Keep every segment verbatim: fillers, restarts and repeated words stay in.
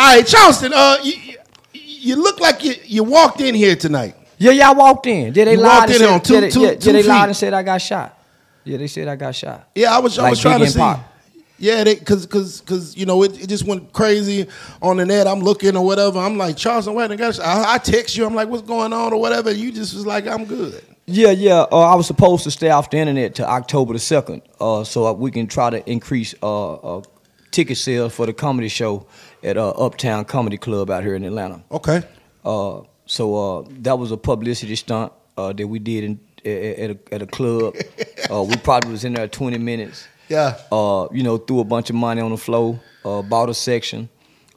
All right, Charleston, uh, you, you look like you, you walked in here tonight. Yeah, y'all walked in. Yeah, they you lied. Walked in said, on two, yeah, two, yeah, two yeah, they feet. lied and said I got shot. Yeah, they said I got shot. Yeah, I was, like I was trying to see. Pop. Yeah, they, cause, cause, cause, you know, it, it just went crazy on the net. I'm looking or whatever. I'm like, Charleston White, I, I text you. I'm like, what's going on or whatever. You just was like, I'm good. Yeah, yeah. Uh, I was supposed to stay off the internet to October the second, uh, so we can try to increase uh, uh, ticket sales for the comedy show at uh, Uptown Comedy Club out here in Atlanta. Okay. Uh, so uh, that was a publicity stunt uh, that we did in, at, a, at a club. uh, we probably was in there twenty minutes. Yeah. Uh, you know, threw a bunch of money on the floor, uh, bought a section,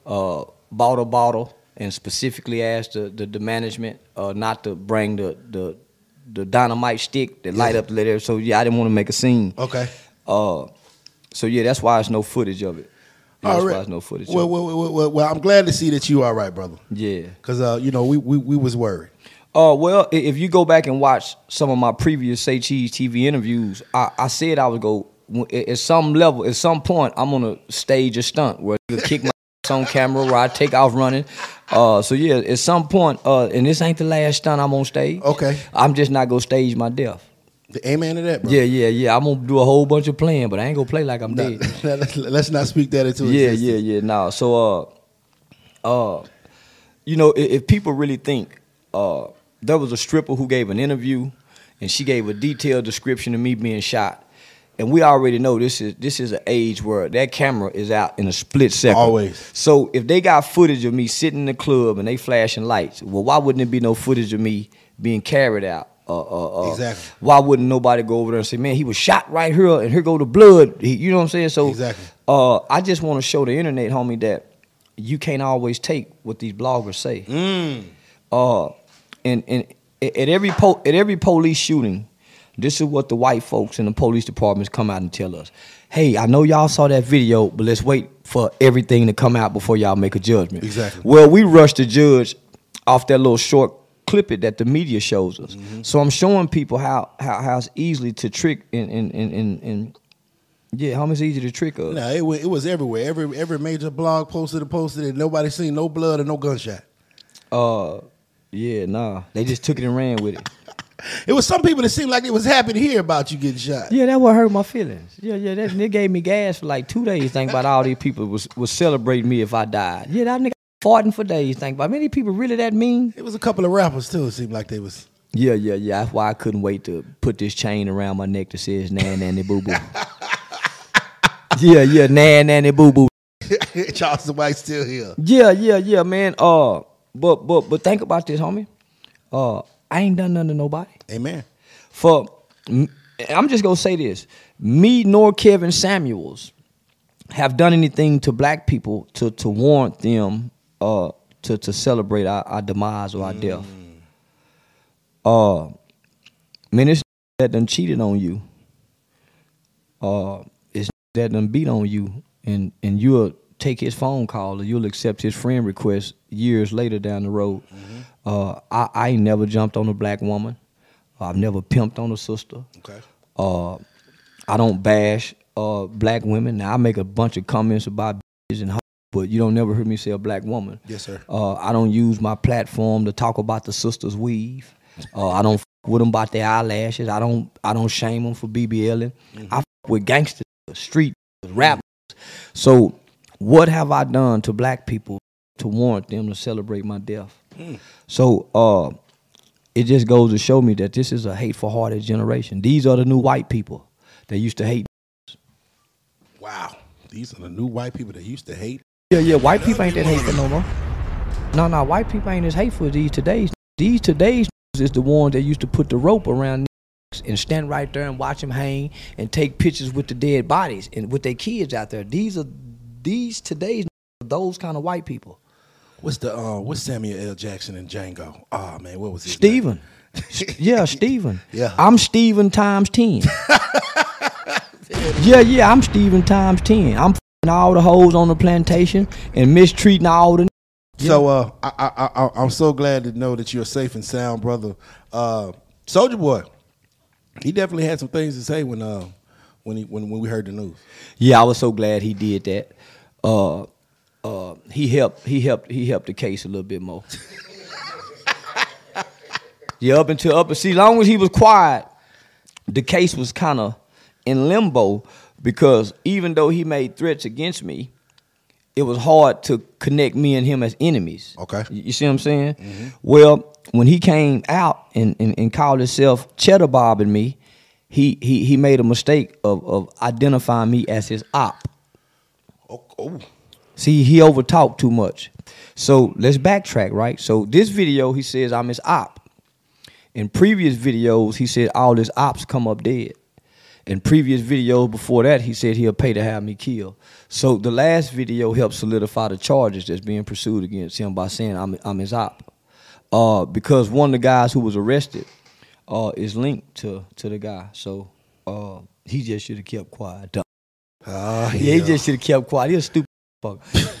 uh, bought a bottle, and specifically asked the the, the management uh, not to bring the the, the dynamite stick that light yeah. up the letter. So yeah, I didn't want to make a scene. Okay. Uh, so yeah, that's why there's no footage of it. That's all right. why there's no footage. Well, of well, well, well, well, well, I'm glad to see that you all right, brother. Yeah. Cause uh, you know, we we we was worried. Uh, well, if you go back and watch some of my previous Say Cheese T V interviews, I, I said I would go. At some level, at some point, I'm gonna stage a stunt where I kick my ass on camera, where I take off running. Uh, so yeah, at some point, uh, and this ain't the last stunt I'm on stage. Okay, I'm just not gonna stage my death. Amen to that, bro. Yeah, yeah, yeah. I'm gonna do a whole bunch of playing, but I ain't gonna play like I'm no, dead. Let's not speak that into existence. Yeah, yeah, yeah. No. Nah. So, uh, uh, you know, if, if people really think, uh, there was a stripper who gave an interview, and she gave a detailed description of me being shot. And we already know this is this is an age where that camera is out in a split second. Always. So if they got footage of me sitting in the club and they flashing lights, well, why wouldn't there be no footage of me being carried out? Uh, uh, uh, exactly. Why wouldn't nobody go over there and say, man, he was shot right here, and here go the blood. He, you know what I'm saying? So exactly. uh, I just want to show the internet, homie, that you can't always take what these bloggers say. Mm. Uh, and and at every po at every police shooting. This is what the white folks in the police departments come out and tell us. Hey, I know y'all saw that video, but let's wait for everything to come out before y'all make a judgment. Exactly. Well, we rushed the judge off that little short clip it that the media shows us. Mm-hmm. So I'm showing people how, how, how it's easily to trick and, and, and, and yeah, how much easy to trick us. No, it was, it was everywhere. Every, every major blog posted and posted and nobody seen no blood or no gunshot. Uh, yeah, nah. They just took it and ran with it. It was some people that seemed like it was happy to hear about you getting shot. Yeah, that what hurt my feelings. Yeah, yeah, that nigga gave me gas for like two days. Think about all these people was was celebrating me if I died. Yeah, that nigga farting for days. Think about many people really that mean. It was a couple of rappers too. It seemed like they was. Yeah, yeah, yeah. That's why I couldn't wait to put this chain around my neck that says "Nan Nanny Boo Boo." Yeah, yeah, Nan Nanny Boo Boo. Charleston White still here. Yeah, yeah, yeah, man. Uh, but but but think about this, homie. Uh. I ain't done nothing to nobody. Amen. For, I'm just going to say this. Me nor Kevin Samuels have done anything to black people to, to warrant them uh, to, to celebrate our, our demise or our mm. death. Uh, man, it's that done cheated on you. Uh, it's that done beat on you. And, and you'll take his phone call or you'll accept his friend request years later down the road. Mm-hmm. Uh, I, I ain't never jumped on a black woman. I've never pimped on a sister. Okay. Uh, I don't bash uh, black women. Now, I make a bunch of comments about bitches and hoes, but you don't never hear me say a black woman. Yes, sir. Uh, I don't use my platform to talk about the sister's weave. Uh, I don't f with them about their eyelashes. I don't I don't shame them for B B L-ing. Mm-hmm. I f with gangsters, street, rap. Mm-hmm. So what have I done to black people to warrant them to celebrate my death? Mm. So uh, it just goes to show me that this is a hateful-hearted generation. These are the new white people that used to hate. Wow. These are the new white people that used to hate. Yeah, yeah, white people ain't that hateful no more. No, no, white people ain't as hateful as these today's. These today's is the ones that used to put the rope around and stand right there and watch them hang and take pictures with the dead bodies and with their kids out there. These are these today's those kind of white people. What's the uh, what's Samuel L. Jackson and Django? Oh man, what was his Steven. Name? Yeah, Steven. Yeah. I'm Steven times ten. Yeah, yeah, I'm Steven times ten. I'm f***ing all the hoes on the plantation and mistreating all the. Yeah. So uh, I, I I I'm so glad to know that you're safe and sound, brother. Uh, Soulja Boy, he definitely had some things to say when uh when he when when we heard the news. Yeah, I was so glad he did that. Uh. uh, he helped he helped he helped the case a little bit more. Yeah, up until up and see, long as he was quiet, the case was kind of in limbo, because even though he made threats against me, it was hard to connect me and him as enemies. Okay. You, you see what I'm saying? Mm-hmm. Well, when he came out and, and, and called himself Cheddar Bob and me, he he he made a mistake of, of identifying me as his op. Oh, oh. See, he overtalked too much. So let's backtrack, right? So this video, he says I'm his op. In previous videos, he said all his ops come up dead. In previous videos before that, he said he'll pay to have me killed. So the last video helped solidify the charges that's being pursued against him by saying I'm, I'm his op. Uh, because one of the guys who was arrested uh, is linked to, to the guy. So uh, he just should have kept quiet. Uh, yeah, yeah, he just should have kept quiet. He's a stupid fucker.